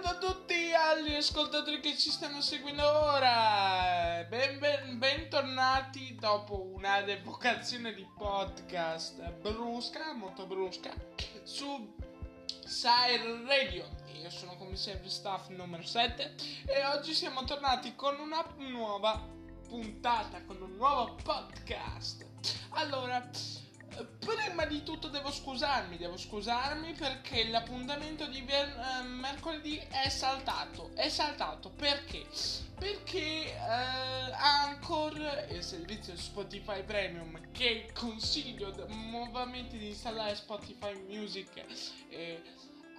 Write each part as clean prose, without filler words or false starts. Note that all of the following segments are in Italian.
benvenuto a tutti agli ascoltatori che ci stanno seguendo ora. Bentornati dopo una revocazione di podcast brusca, molto brusca, su Sair Radio. Io sono come sempre staff numero 7 e oggi siamo tornati con una nuova puntata, con un nuovo podcast. Allora, prima di tutto devo scusarmi perché l'appuntamento di mercoledì è saltato perché Anchor, il servizio Spotify Premium che consiglio nuovamente di installare Spotify Music e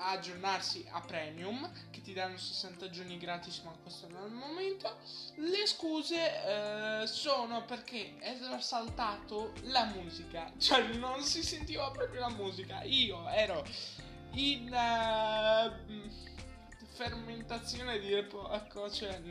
aggiornarsi a Premium, che ti danno 60 giorni gratis, ma questo non è il momento. Le scuse sono perché è saltato la musica, cioè non si sentiva proprio la musica. Io ero in fermentazione di ecco, cioè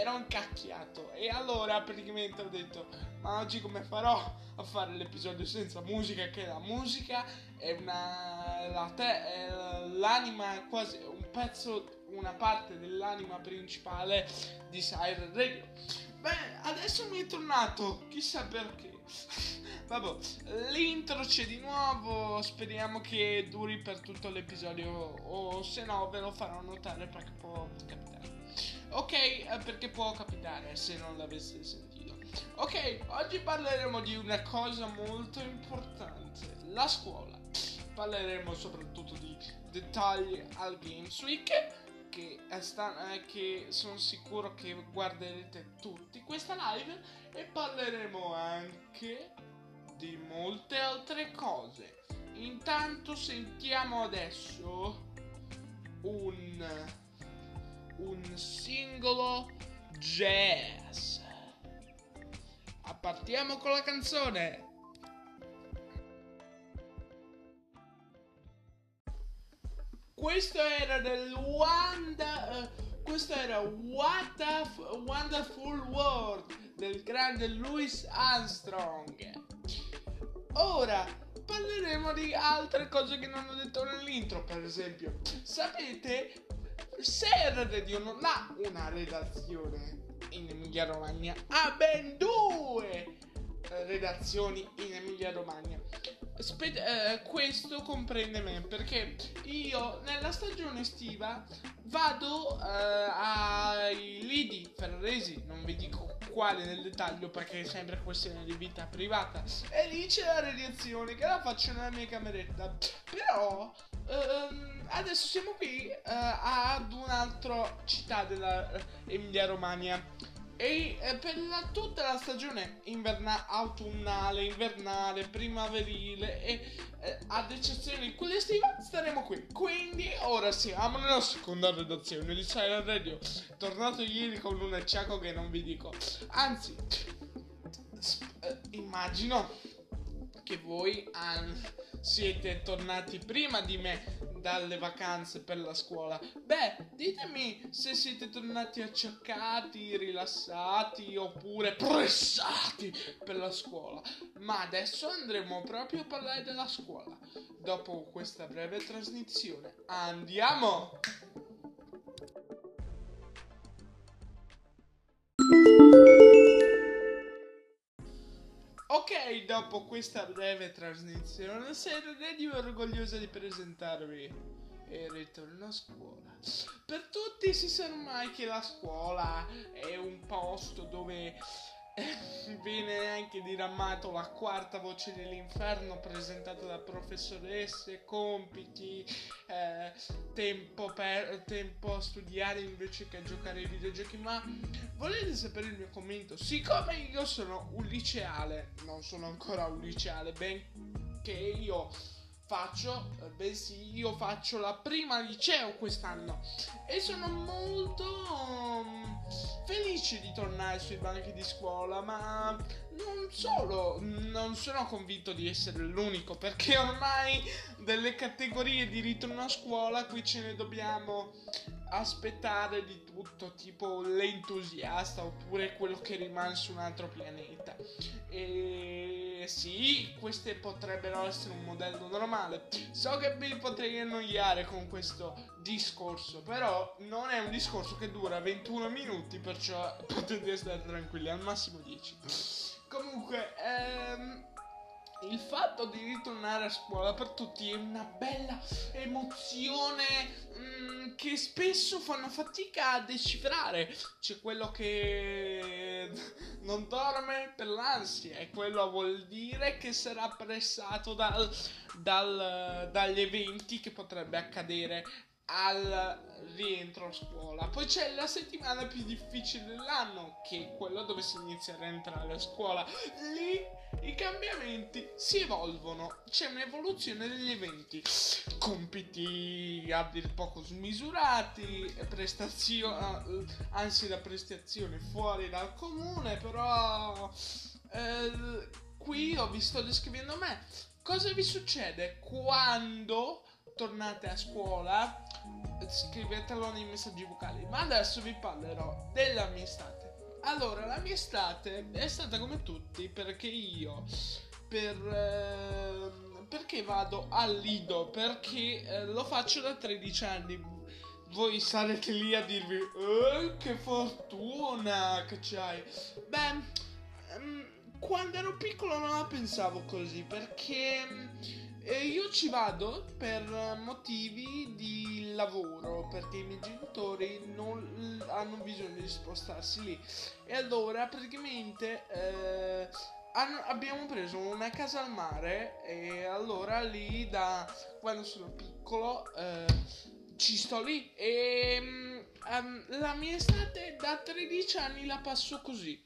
ero incacchiato, e allora praticamente ho detto: ma oggi come farò a fare l'episodio senza musica? Che la musica è l'anima, quasi un pezzo, una parte dell'anima principale di Sair Radio. Beh, adesso mi è tornato, chissà perché. Vabbè, l'intro c'è di nuovo, speriamo che duri per tutto l'episodio, o se no ve lo farò notare perché può capitare. Ok, perché può capitare se non l'aveste sentito. Ok, oggi parleremo di una cosa molto importante, la scuola. Parleremo soprattutto di dettagli al Games Week, che sono sicuro che guarderete tutti questa live, e parleremo anche di molte altre cose. Intanto sentiamo adesso un singolo jazz. Partiamo con la canzone. Questo era What a Wonderful World del grande Louis Armstrong. Ora parleremo di altre cose che non ho detto nell'intro, per esempio, sapete, Sair Radio non ha una redazione in Emilia-Romagna, ha ben due redazioni in Emilia-Romagna. Questo comprende me, perché io nella stagione estiva vado ai Lidi Ferraresi, non vi dico quale nel dettaglio perché è sempre questione di vita privata, e lì c'è la radiazione che la faccio nella mia cameretta. Però adesso siamo qui ad un'altra città della Emilia Romagna, e per tutta la stagione autunnale, invernale, primaverile, e ad eccezione di quella estiva staremo qui. Quindi ora siamo nella seconda redazione di Sair Radio, tornato ieri con un acciacco che non vi dico, anzi immagino che voi siete tornati prima di me dalle vacanze per la scuola. Beh, ditemi se siete tornati acciaccati, rilassati oppure pressati per la scuola. Ma adesso andremo proprio a parlare della scuola dopo questa breve trasmissione. Andiamo! Ok, dopo questa breve trasmissione, Sair Radio è orgogliosa di presentarvi e ritorno a scuola. Per tutti si sa ormai che la scuola è un posto dove viene anche diramato la quarta voce dell'inferno, presentata da professoresse, compiti, tempo a studiare invece che a giocare ai videogiochi. Ma volete sapere il mio commento? Siccome io sono un liceale, non sono ancora un liceale, benché io faccio la prima liceo quest'anno, e sono molto felice di tornare sui banchi di scuola. Ma non solo, non sono convinto di essere l'unico, perché ormai delle categorie di ritorno a scuola qui ce ne dobbiamo aspettare di tutto, tipo l'entusiasta oppure quello che rimane su un altro pianeta. E sì, queste potrebbero essere un modello normale. So che vi potrei annoiare con questo discorso, però non è un discorso che dura 21 minuti, perciò potete stare tranquilli, al massimo 10. Comunque, il fatto di ritornare a scuola per tutti è una bella emozione che spesso fanno fatica a decifrare. C'è quello che non dorme per l'ansia, e quello vuol dire che sarà pressato dagli eventi che potrebbe accadere al rientro a scuola. Poi c'è la settimana più difficile dell'anno, che è quella dove si inizia a rientrare a scuola. Lì i cambiamenti si evolvono, c'è un'evoluzione degli eventi, compiti a dir poco smisurati, anzi la prestazione fuori dal comune. Però qui io vi sto descrivendo me. Cosa vi succede quando tornate a scuola? Scrivetelo nei messaggi vocali. Ma adesso vi parlerò della mia estate. Allora, la mia estate è stata come tutti, perché io perché vado al Lido, perché lo faccio da 13 anni. Voi sarete lì a dirvi che fortuna che c'hai. Quando ero piccolo non la pensavo così, perché io ci vado per motivi di lavoro, perché i miei genitori non hanno bisogno di spostarsi lì. E allora praticamente abbiamo preso una casa al mare, e allora lì da quando sono piccolo ci sto lì. E la mia estate da 13 anni la passo così.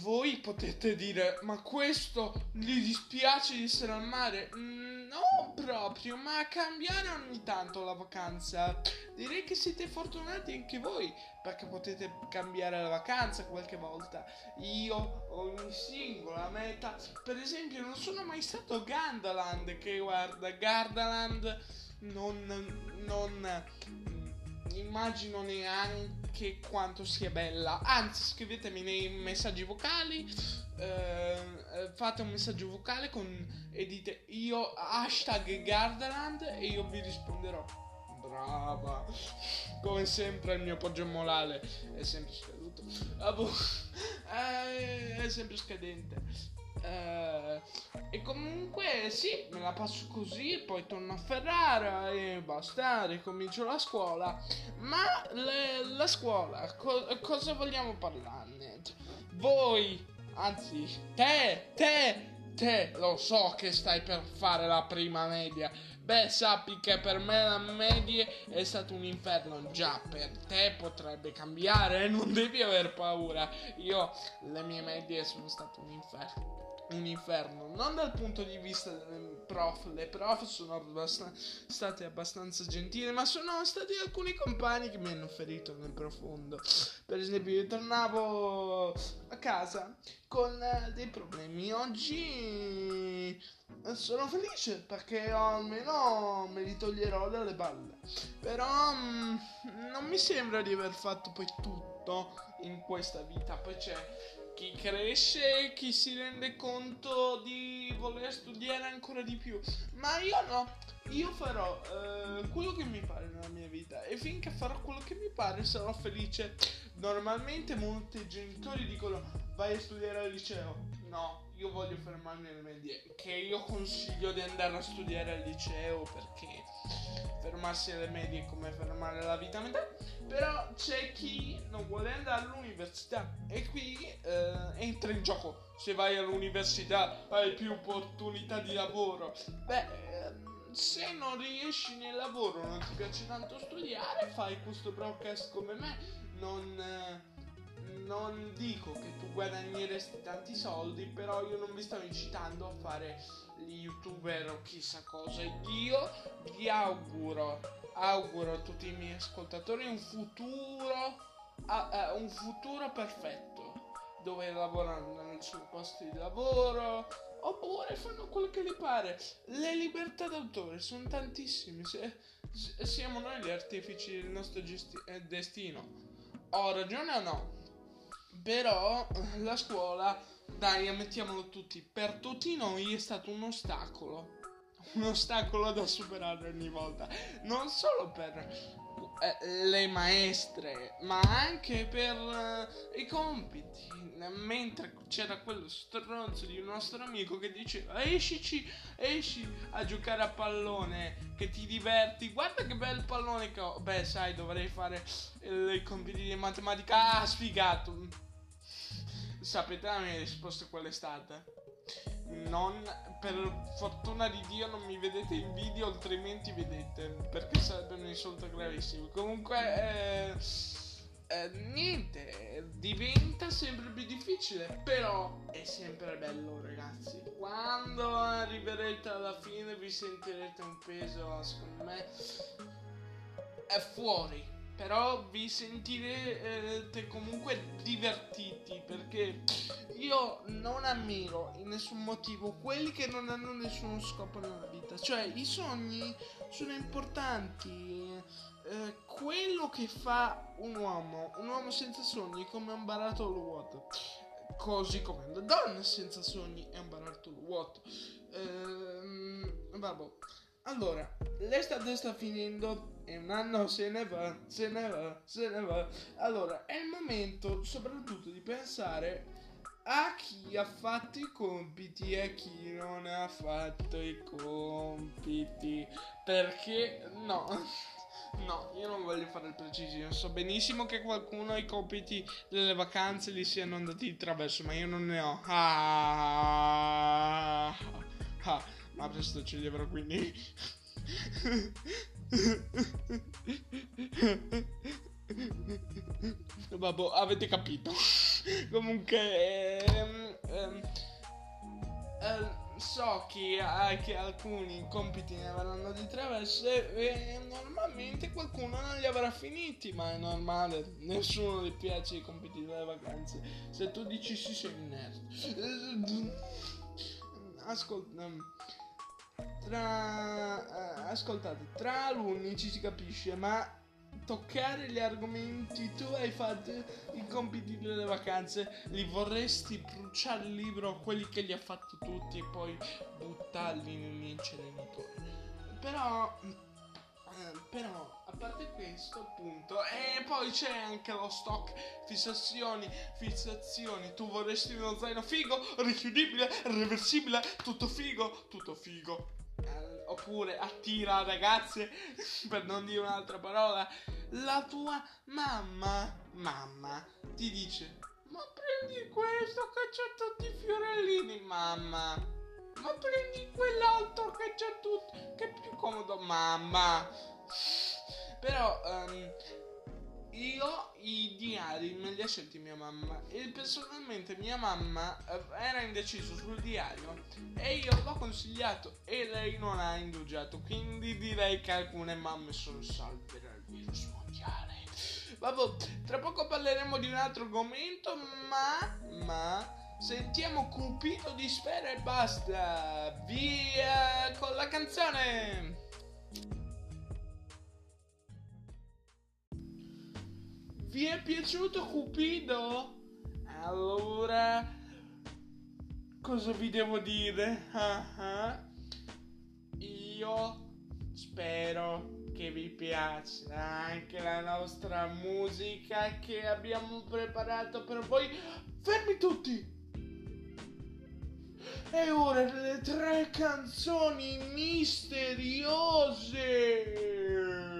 Voi potete dire, ma questo gli dispiace di essere al mare? Non proprio, ma cambiare ogni tanto la vacanza. Direi che siete fortunati anche voi, perché potete cambiare la vacanza qualche volta. Io ho ogni singola meta. Per esempio, non sono mai stato a Gardaland, che guarda, Gardaland non immagino neanche quanto sia bella. Anzi, scrivetemi nei messaggi vocali, fate un messaggio vocale e dite io hashtag Gardaland e io vi risponderò. Brava, come sempre il mio appoggio morale è sempre scaduto, è sempre scadente. E comunque sì, me la passo così, poi torno a Ferrara e basta, ricomincio la scuola. Ma la scuola, cosa vogliamo parlarne? Voi, anzi te, lo so che stai per fare la prima media. Sappi che per me la media è stato un inferno. Già, per te potrebbe cambiare, non devi aver paura. Io, le mie medie sono state un inferno, non dal punto di vista delle prof. Le prof sono state abbastanza gentili, ma sono stati alcuni compagni che mi hanno ferito nel profondo. Per esempio, io tornavo a casa con dei problemi. Oggi sono felice perché almeno me li toglierò dalle palle. Però non mi sembra di aver fatto poi tutto in questa vita. Poi c'è chi cresce, chi si rende conto di voler studiare ancora di più. Ma io no, io farò quello che mi pare nella mia vita, e finché farò quello che mi pare sarò felice. Normalmente molti genitori dicono vai a studiare al liceo. No, io voglio fermarmi alle medie, che io consiglio di andare a studiare al liceo, perché fermarsi alle medie è come fermare la vita a metà. Però c'è chi non vuole andare all'università, e qui entra in gioco. Se vai all'università hai più opportunità di lavoro. Se non riesci nel lavoro, non ti piace tanto studiare, fai questo broadcast come me. Non dico che tu guadagneresti tanti soldi, però io non vi stavo incitando a fare gli youtuber o chissà cosa. Io vi auguro a tutti i miei ascoltatori un futuro perfetto, dove lavorano nel suo posto di lavoro, oppure fanno quello che gli pare. Le libertà d'autore sono tantissime, siamo noi gli artefici del nostro destino. Ho ragione o no? Però la scuola Dai, ammettiamolo tutti, per tutti noi è stato un ostacolo. Un ostacolo da superare ogni volta. Non solo per le maestre, ma anche per i compiti. Mentre c'era quello stronzo di un nostro amico che diceva: esci a giocare a pallone, che ti diverti, guarda che bel pallone che ho. Beh, sai, dovrei fare i compiti di matematica. Ah, sfigato. Sapete la mia risposta qual è stata? Non, per fortuna di Dio non mi vedete in video, altrimenti vedete, perché sarebbe un insulto gravissimo. Comunque niente, diventa sempre più difficile, però è sempre bello, ragazzi. Quando arriverete alla fine vi sentirete un peso, secondo me è fuori, però vi sentirete comunque divertiti, perché io non ammiro in nessun motivo quelli che non hanno nessuno scopo nella vita. Cioè, i sogni sono importanti. Quello che fa un uomo senza sogni è come un barattolo vuoto, così come una donna senza sogni è un barattolo vuoto. Vabbè. Allora, l'estate sta finendo e un anno se ne va. Allora, è il momento soprattutto di pensare a chi ha fatto i compiti e a chi non ha fatto i compiti. Perché no, io non voglio fare il preciso. So benissimo che qualcuno ha i compiti delle vacanze li siano andati di traverso, ma io non ne ho. Ma presto ce li avrò, quindi vabbè, avete capito. Comunque so che anche alcuni compiti ne avranno di traverso e normalmente qualcuno non li avrà finiti, ma è normale, nessuno gli piace i compiti delle vacanze. Se tu dici sì, sei un nerd. Ascoltate, tra alunni ci si capisce, ma toccare gli argomenti tu hai fatto i compiti delle vacanze, li vorresti bruciare il libro a quelli che li ha fatti tutti e poi buttarli nell'inceneritore. Però a parte questo, punto. E poi c'è anche lo stock, fissazioni. Tu vorresti uno zaino figo, richiudibile, reversibile, tutto figo. Oppure attira, ragazze, per non dire un'altra parola. La tua mamma ti dice: ma prendi questo che c'ha tutti i fiorellini, mamma. Ma prendi quell'altro che c'è tutto, che è più comodo, mamma. Però io i diari me li ha scelti mia mamma, e personalmente mia mamma era indeciso sul diario e io l'ho consigliato e lei non ha indugiato, quindi direi che alcune mamme sono salve dal virus mondiale. Vabbè, tra poco parleremo di un altro argomento, ma sentiamo Cupido di Sfera e basta. Via con la canzone. Vi è piaciuto Cupido? Allora, cosa vi devo dire? Io spero che vi piaccia anche la nostra musica che abbiamo preparato per voi. Fermi tutti! E ora le tre canzoni misteriose!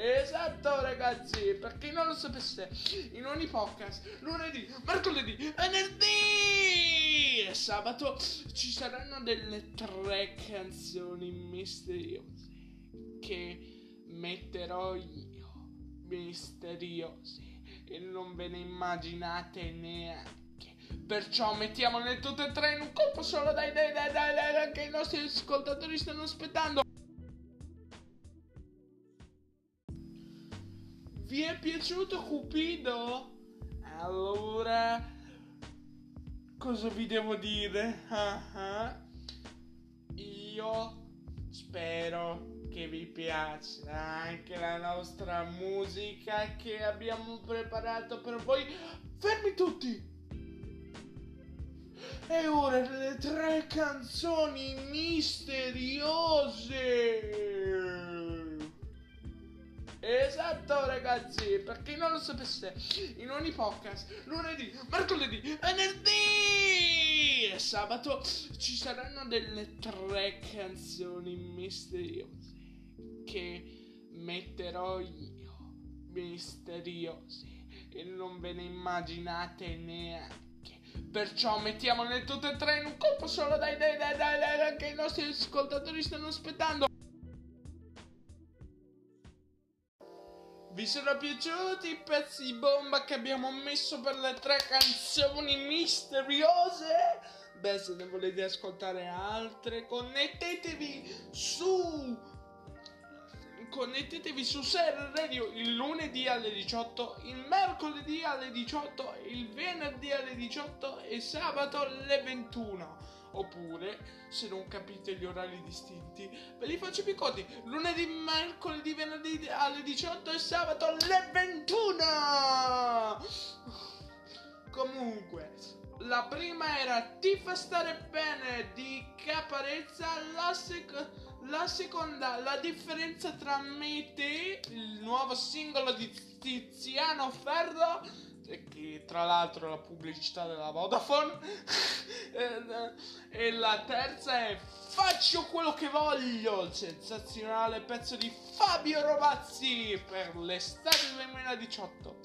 Esatto, ragazzi, per chi non lo sapesse, in ogni podcast, lunedì, mercoledì, venerdì e sabato ci saranno delle tre canzoni misteriose che metterò io. Misteriose, e non ve ne immaginate neanche. Perciò mettiamole tutte e tre in un colpo solo. Dai, che i nostri ascoltatori stanno aspettando. Vi è piaciuto Cupido? Allora, cosa vi devo dire? Io spero che vi piaccia anche la nostra musica che abbiamo preparato per voi. Fermi tutti! E ora le tre canzoni misteriose. Esatto ragazzi, per chi non lo sapesse, in ogni podcast, lunedì, mercoledì, venerdì e sabato ci saranno delle tre canzoni misteriose che metterò io. Misteriose, e non ve ne immaginate neanche. Perciò mettiamole tutte e tre in un colpo solo, dai, che i nostri ascoltatori stanno aspettando. Vi sono piaciuti i pezzi bomba che abbiamo messo per le tre canzoni misteriose? Beh, se ne volete ascoltare altre, connettetevi su Sair Radio il lunedì alle 18, il mercoledì alle 18, il venerdì alle 18 e sabato alle 21. Oppure, se non capite gli orari distinti, ve li faccio piccoli: lunedì, mercoledì, venerdì alle 18 e sabato alle 21. Comunque, la prima era Ti fa stare bene di Caparezza, la seconda, la differenza tra me e te, il nuovo singolo di Tiziano Ferro, che tra l'altro la pubblicità della Vodafone, e la terza è Faccio quello che voglio, il sensazionale pezzo di Fabio Rovazzi per l'estate 2018.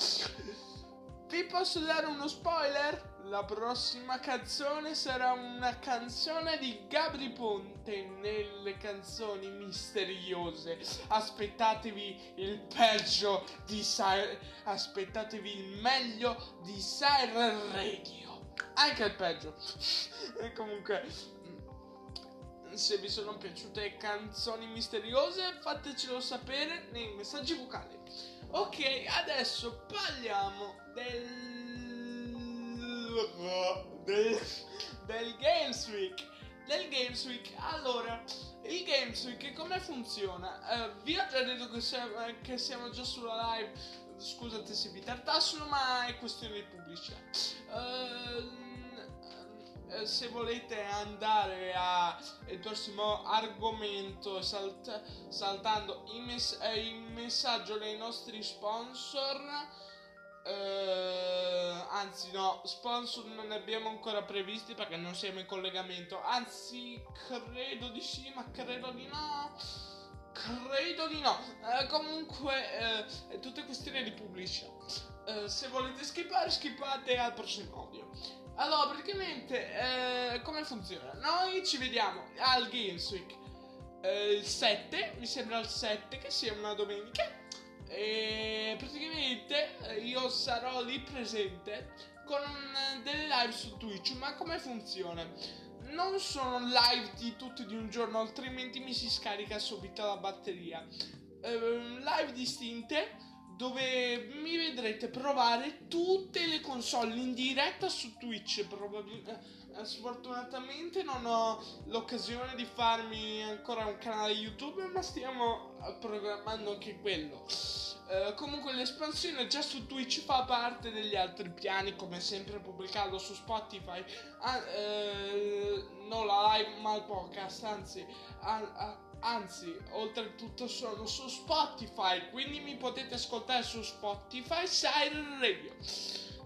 Vi posso dare uno spoiler? La prossima canzone sarà una canzone di Gabry Ponte nelle canzoni misteriose. Aspettatevi il peggio di Sair, aspettatevi il meglio di Sair Radio. Anche il peggio. E comunque, se vi sono piaciute canzoni misteriose, fatecelo sapere nei messaggi vocali. Ok, adesso parliamo del Games Week. Allora, il Games Week come funziona? Vi ho già detto che siamo già sulla live. Scusate se vi tartassano, ma è questione di pubblicità. Se volete andare al prossimo argomento saltando il messaggio dei nostri sponsor. Sponsor non ne abbiamo ancora previsti perché non siamo in collegamento. Anzi, credo di sì, ma credo di no. Comunque, è tutta questione di pubblicità. Se volete skipate al prossimo audio. Allora, praticamente, come funziona? Noi ci vediamo al Games Week il 7, mi sembra il 7, che sia una domenica. E praticamente io sarò lì presente con delle live su Twitch. Ma come funziona? Non sono live di tutti di un giorno, altrimenti mi si scarica subito la batteria. Live distinte dove mi vedrete provare tutte le console in diretta su Twitch. Sfortunatamente non ho l'occasione di farmi ancora un canale YouTube, ma stiamo programmando anche quello. Comunque l'espansione già su Twitch fa parte degli altri piani, come sempre pubblicarlo su Spotify, non la live ma il podcast, anzi, oltretutto sono su Spotify, quindi mi potete ascoltare su Spotify Sair Radio.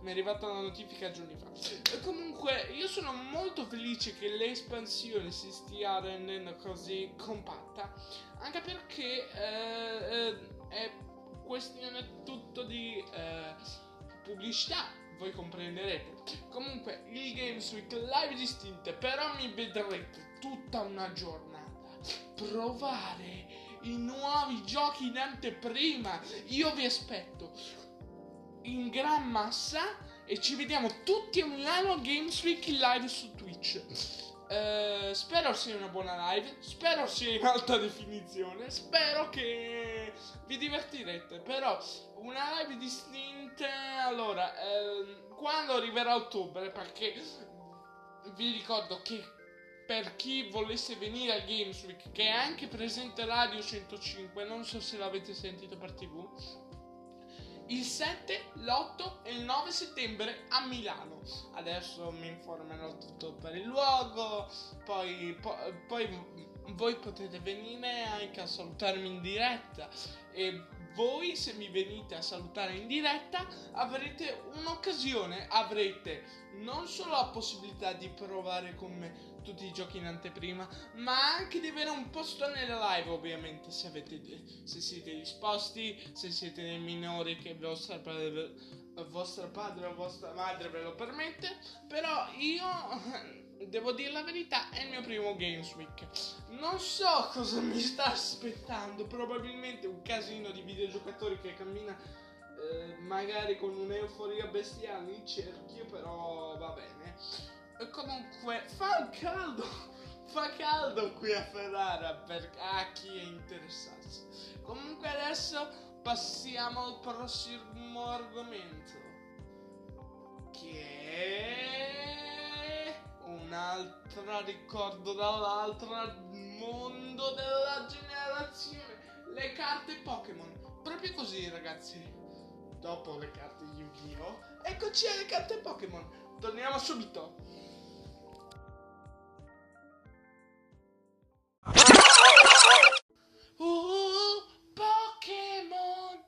Mi è arrivata una notifica giorni fa. E comunque io sono molto felice che l'espansione si stia rendendo così compatta, anche perché è questione tutto di pubblicità. Voi comprenderete. Comunque il Games Week live distinte, però mi vedrete tutta una giornata provare i nuovi giochi in anteprima. Io vi aspetto in gran massa e ci vediamo tutti a Milano Games Week live su Twitch. Spero sia una buona live, spero sia in alta definizione, spero che vi divertirete. Però una live distinta, allora, quando arriverà ottobre, perché vi ricordo che per chi volesse venire a Games Week, che è anche presente Radio 105, non so se l'avete sentito per TV, il 7, l'8 e il 9 settembre a Milano. Adesso mi informerò tutto per il luogo, poi voi potete venire anche a salutarmi in diretta, e voi, se mi venite a salutare in diretta, avrete un'occasione, avrete non solo la possibilità di provare con me tutti i giochi in anteprima, ma anche di avere un posto nella live, ovviamente, se siete disposti, se siete dei minori che vostro padre o vostra madre ve lo permette. Però io devo dire la verità, è il mio primo Games Week, non so cosa mi sta aspettando, probabilmente un casino di videogiocatori che cammina magari con un'euforia bestiale in cerchio, però va bene. E comunque fa caldo qui a Ferrara, per a chi è interessato. Comunque adesso passiamo al prossimo argomento, che è un altro ricordo dall'altro mondo della generazione, le carte Pokémon. Proprio così, ragazzi, dopo le carte Yu-Gi-Oh, eccoci alle carte Pokémon. Torniamo subito. Pokémon!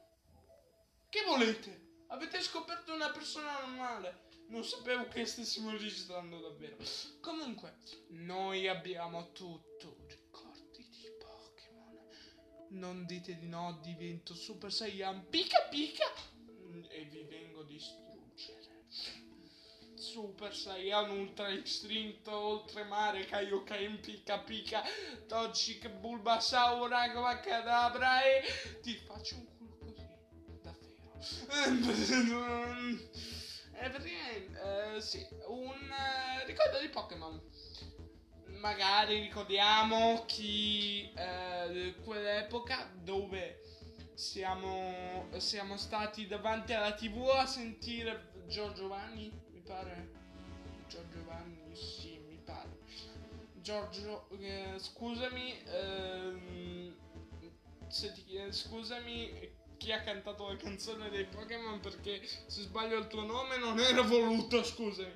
Che volete? Avete scoperto una persona normale. Non sapevo che stessimo registrando davvero. Comunque, noi abbiamo tutto. Ricordi di Pokémon. Non dite di no, divento Super Saiyan. Pika Pika! E vi vengo a distruggere. Super Saiyan, Ultra Istinto, Oltremare, Kaioken, Pika Pika, Togetic, Bulbasaur, Aguacadabra e... Ti faccio un culo così. Davvero. Perché, sì, un ricordo di Pokémon. Magari ricordiamo chi quell'epoca dove siamo stati davanti alla TV a sentire Giorgio Vanni, mi pare. Giorgio Vanni, sì, mi pare. Giorgio, scusami. Chi ha cantato la canzone dei Pokémon, perché se sbaglio il tuo nome non era voluto, scusami.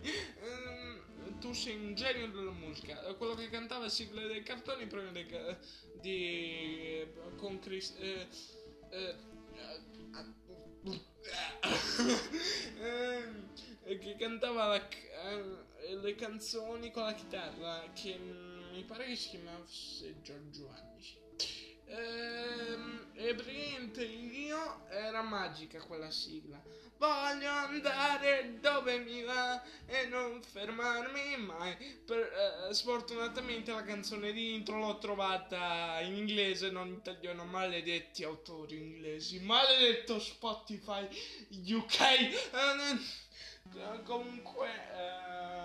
Tu sei un genio della musica. Quello che cantava sigle dei cartoni prima con Chris che cantava le canzoni con la chitarra, che mi pare che si chiamasse Giorgio Anici. E praticamente io era magica quella sigla. Voglio andare dove mi va e non fermarmi mai. Sfortunatamente la canzone di intro l'ho trovata in inglese, non in italiano. Maledetti autori inglesi, maledetto Spotify UK. Comunque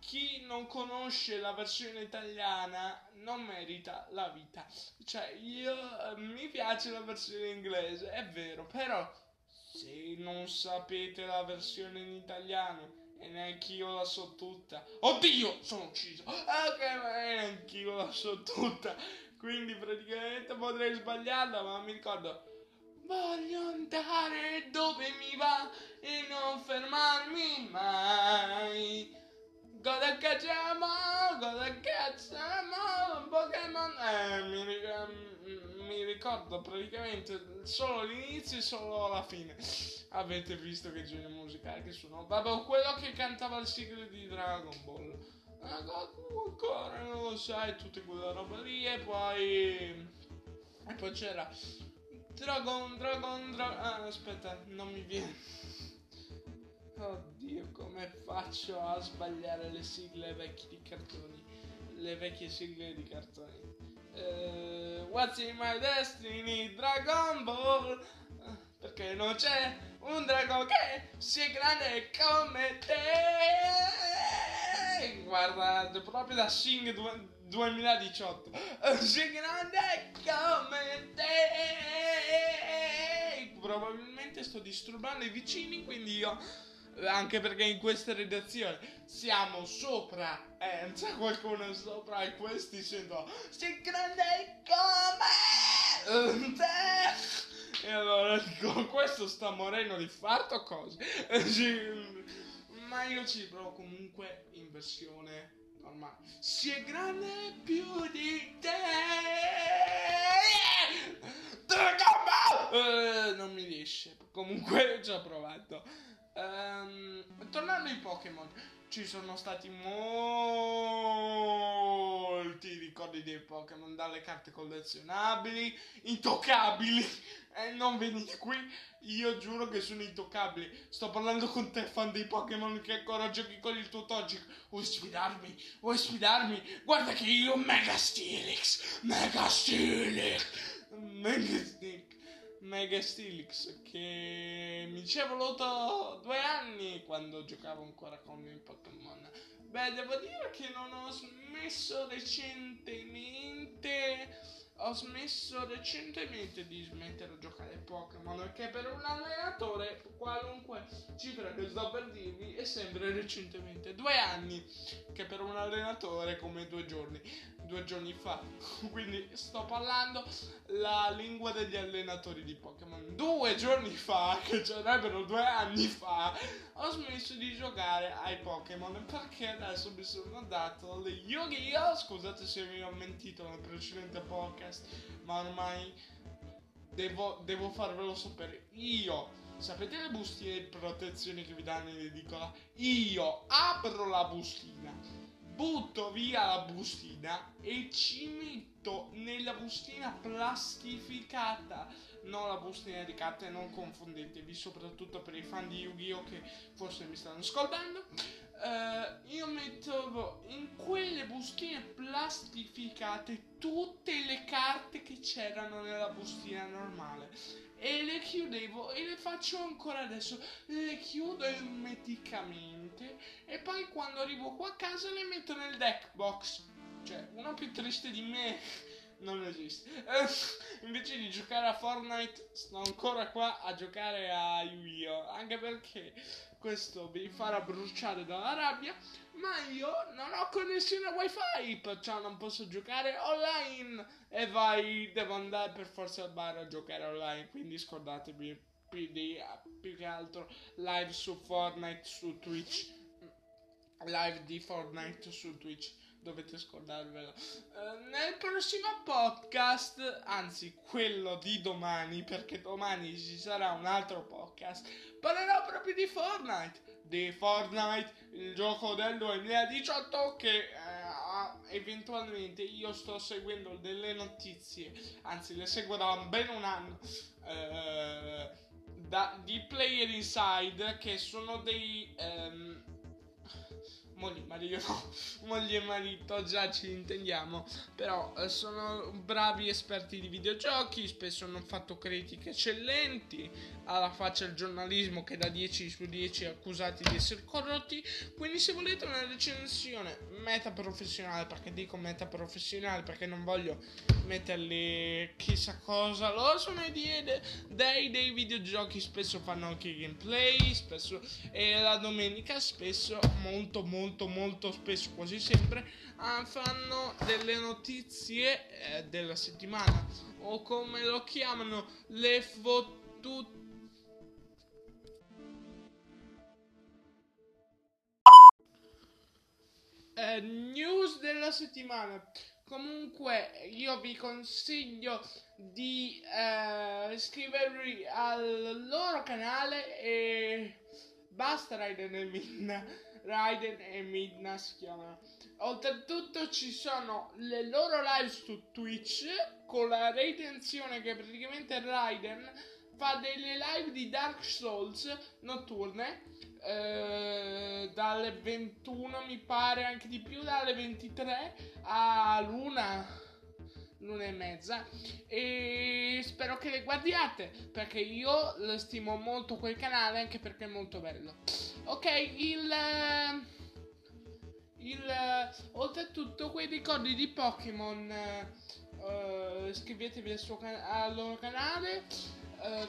chi non conosce la versione italiana non merita la vita. Cioè, mi piace la versione inglese, è vero, però se non sapete la versione in italiano, e neanche io la so tutta. Oddio, sono ucciso. Ok, neanche io la so tutta. Quindi praticamente potrei sbagliarla, ma mi ricordo. Voglio andare dove mi va e non fermarmi mai. Goda cacciamo, Pokémon. Mi ricordo praticamente solo l'inizio e solo la fine. Avete visto che genere musicale che sono? Vabbè, quello che cantava il sigla di Dragon Ball. Ancora non lo sai, tutte quelle roba lì. E poi c'era Dragon. Aspetta, non mi viene. Oddio, come faccio a sbagliare le sigle vecchie di cartoni? Le vecchie sigle di cartoni. What's in my destiny? Dragon Ball. Perché non c'è un drago che sia grande come te. Guarda, proprio da Sing 2018. Sia grande come te. Probabilmente sto disturbando i vicini, quindi io... Anche perché in questa redazione siamo sopra, c'è qualcuno sopra e questi sentono. Si grande come E allora dico, questo sta morendo di fatto cose. Ma io ci provo comunque in versione normale. Si è grande più di te. Dragon Ball! Non mi riesce. Comunque ci ho provato. Tornando ai Pokémon, ci sono stati molti ricordi dei Pokémon, dalle carte collezionabili, intoccabili. Non venite qui, io giuro che sono intoccabili. Sto parlando con te, fan dei Pokémon, che ancora giochi con il tuo Togetic. Vuoi sfidarmi? Vuoi sfidarmi? Guarda che io Mega Steelix, che mi ci è voluto 2 anni quando giocavo ancora con il Pokémon. Beh, devo dire che non ho smesso recentemente. Di smettere di giocare Pokémon, perché per un allenatore qualunque cifra che sto per dirvi è sempre recentemente. 2 anni, che per un allenatore come 2 giorni. 2 giorni fa. Quindi sto parlando la lingua degli allenatori di Pokémon. 2 giorni fa, che sarebbero 2 anni fa, ho smesso di giocare ai Pokémon, perché adesso mi sono dato le Yu-Gi-Oh! Scusate se vi ho mentito nel precedente Pokémon, ma ormai devo farvelo sapere io. Sapete le bustine di protezione che vi danno in edicola? Io apro la bustina, butto via la bustina e ci metto nella bustina plastificata, non la bustina di carta, e non confondetevi, soprattutto per i fan di Yu-Gi-Oh! Che forse mi stanno ascoltando. Io mettevo in quelle bustine plastificate tutte le carte che c'erano nella bustina normale e le chiudevo, e le faccio ancora adesso, le chiudo ermeticamente e poi quando arrivo qua a casa le metto nel deck box. Cioè, uno più triste di me non esiste. Invece di giocare a Fortnite sto ancora qua a giocare a Yu-Gi-Oh, anche perché questo mi farà bruciare dalla rabbia, ma io non ho connessione wifi, perciò non posso giocare online, e devo andare per forza al bar a giocare online. Quindi scordatevi più che altro live su Fortnite su Twitch, live di Fortnite su Twitch, dovete scordarvelo. Nel prossimo podcast, anzi quello di domani, perché domani ci sarà un altro podcast, parlerò proprio di Fortnite. Di Fortnite, il gioco del 2018 che eventualmente io sto seguendo delle notizie, anzi le seguo da ben un anno, di Player Inside, che sono dei... moglie e marito, già ci intendiamo, però sono bravi esperti di videogiochi, spesso hanno fatto critiche eccellenti, alla faccia del giornalismo, che da 10 su 10 è accusati di essere corrotti. Quindi se volete una recensione metaprofessionale, perché dico metaprofessionale perché non voglio metterli chissà cosa, loro sono dei videogiochi, spesso fanno anche gameplay, spesso, e la domenica spesso, molto spesso, quasi sempre, fanno delle notizie della settimana, o come lo chiamano, le fottute. News della settimana. Comunque io vi consiglio di iscrivervi al loro canale, e basta Raiden e Midna. Raiden e Midna si chiamano. Oltretutto ci sono le loro live su Twitch, con la retenzione che praticamente Raiden fa delle live di Dark Souls notturne, dalle 21 mi pare, anche di più, dalle 23 all'una. L'una e mezza, e spero che le guardiate, perché io stimo molto quel canale, anche perché è molto bello. Ok, oltretutto quei ricordi di Pokémon, iscrivetevi al loro canale,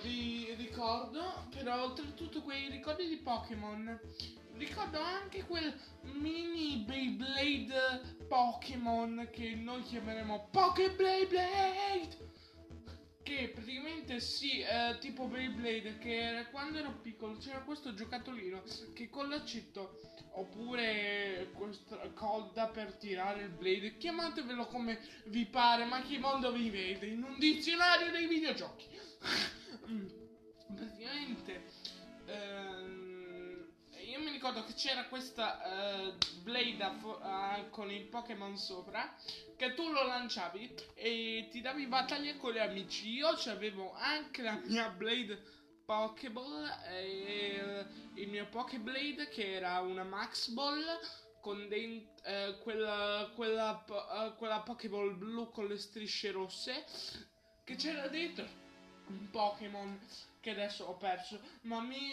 vi ricordo, però oltretutto quei ricordi di Pokémon, ricordo anche quel mini Beyblade Pokémon che noi chiameremo Poké Beyblade, che perché praticamente sì, tipo Beyblade, che quando ero piccolo c'era questo giocattolino che con l'accetto oppure questa coda per tirare il blade, chiamatevelo come vi pare, ma che mondo vivete, in un dizionario dei videogiochi. Praticamente io mi ricordo che c'era questa blade con il Pokémon sopra, che tu lo lanciavi e ti davi battaglia con gli amici. Io c'avevo anche la mia blade Pokéball e il mio Pokéblade, che era una Max Ball con quella Pokéball blu con le strisce rosse, che c'era dentro un Pokémon che adesso ho perso, ma mi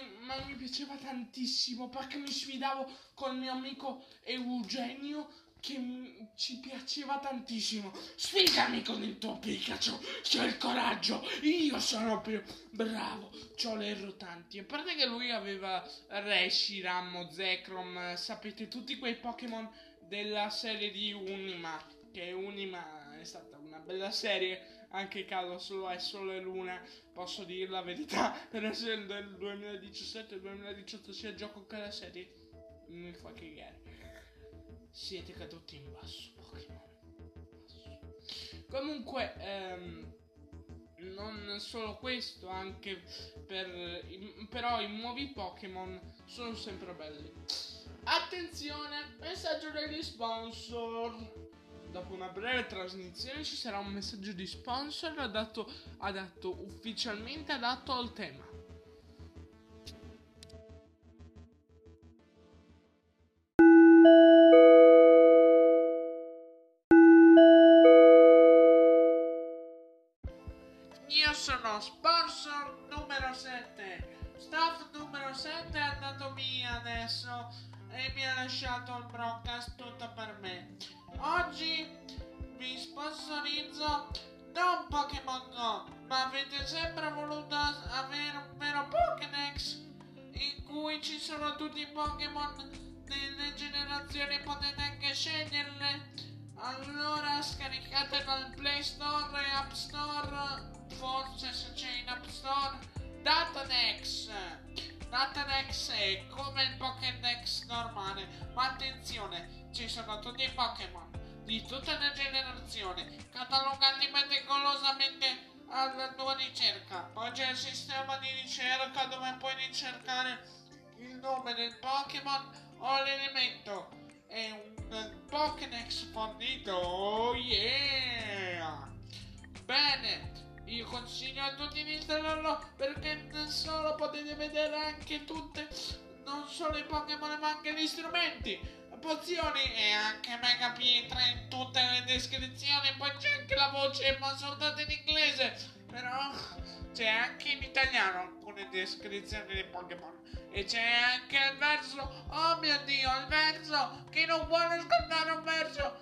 piaceva tantissimo perché mi sfidavo con il mio amico Eugenio, che ci piaceva tantissimo. Sfidami con il tuo Pikachu, c'ho il coraggio, io sono più bravo, c'ho le rotanti. A parte che lui aveva Reshiram, Zekrom, sapete, tutti quei Pokémon della serie di Unima, che Unima è stata una bella serie, anche caso solo è Sole Luna, posso dire la verità, per essere del 2017-2018 sia il gioco che la serie mi fa cagare. Siete caduti in basso, Pokémon. Comunque, non solo questo, anche però i nuovi Pokémon sono sempre belli. Attenzione, messaggio degli sponsor. Dopo una breve trasmissione ci sarà un messaggio di sponsor adatto ufficialmente adatto al tema. Sponsor numero 7, staff numero 7 è andato via adesso e mi ha lasciato il broadcast tutto per me. Oggi vi sponsorizzo non Pokémon Go, ma avete sempre voluto avere un vero Pokédex in cui ci sono tutti i Pokémon delle generazioni, potete anche sceglierle. Allora scaricate dal Play Store e App Store, forse se c'è in App Store, Datadex è come il Pokédex normale, ma attenzione, ci sono tutti i Pokémon di tutte le generazioni catalogati meticolosamente alla tua ricerca. Poi c'è il sistema di ricerca dove puoi ricercare il nome del Pokémon o l'elemento. È un Pokédex fornito, oh yeah! Bene! Io consiglio a tutti di installarlo perché solo potete vedere anche tutte, non solo i Pokémon ma anche gli strumenti, pozioni e anche mega pietre in tutte le descrizioni. Poi c'è anche la voce, ma soltanto in inglese, però c'è anche in italiano alcune descrizioni dei Pokémon e c'è anche il verso, oh mio dio, il verso, chi non vuole ascoltare un verso?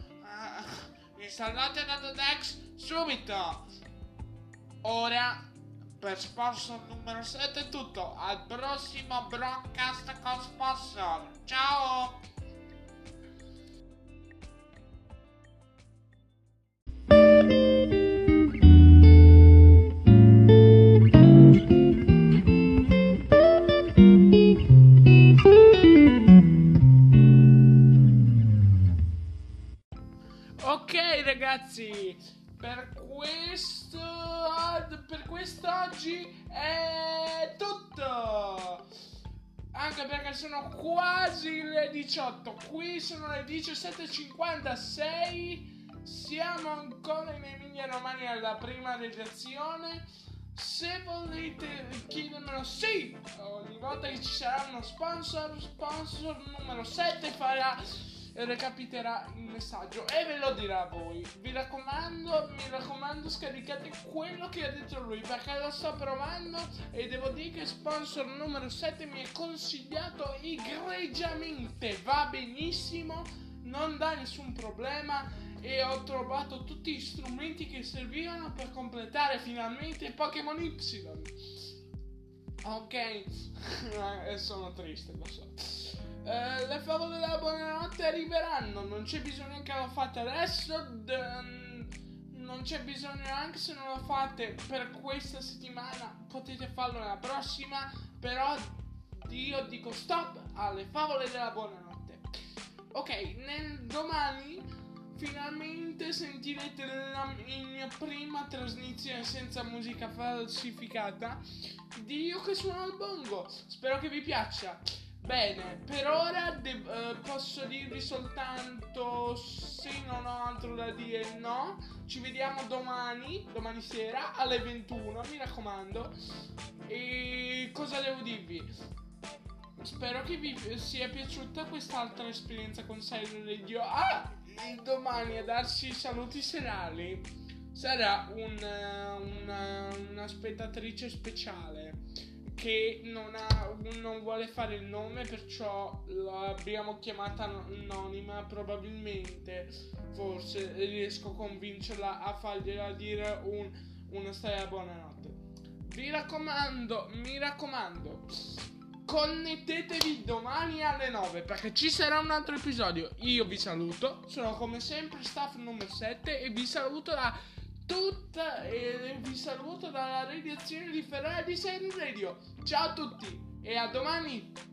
Installate Datadex subito! Ora per sponsor numero 7 è tutto, al prossimo broadcast con sponsor, ciao! Ok ragazzi, per quest'oggi è tutto, anche perché sono quasi le 18, qui sono le 17:56, siamo ancora in Emilia Romagna alla prima redazione. Se volete chiedermelo, sì, ogni volta che ci sarà uno sponsor numero 7 recapiterà il messaggio e ve lo dirà a voi. Mi raccomando, scaricate quello che ha detto lui perché lo sto provando e devo dire che sponsor numero 7 mi è consigliato egregiamente, va benissimo, non dà nessun problema e ho trovato tutti gli strumenti che servivano per completare finalmente Pokémon Y. Ok, sono triste, lo so. Le favole della buonanotte arriveranno, non c'è bisogno che lo fate adesso, non c'è bisogno, anche se non lo fate per questa settimana potete farlo la prossima, però io dico stop alle favole della buonanotte. Ok, nel domani finalmente sentirete la mia prima trasmissione senza musica falsificata di io che suono il bongo. Spero che vi piaccia. Bene, per ora posso dirvi soltanto se non ho altro da dire no. Ci vediamo domani sera alle 21, mi raccomando. E cosa devo dirvi? Spero che vi sia piaciuta quest'altra esperienza con Sair Radio. Ah, domani a darsi i saluti serali sarà una spettatrice speciale che non vuole fare il nome, perciò l'abbiamo chiamata anonima, probabilmente, forse riesco a convincerla a fargliela dire una storia buonanotte. Mi raccomando. Connettetevi domani alle 9 perché ci sarà un altro episodio. Io vi saluto, sono come sempre staff numero 7 e vi saluto dalla redazione di Ferrara di Sair Radio. Ciao a tutti e a domani!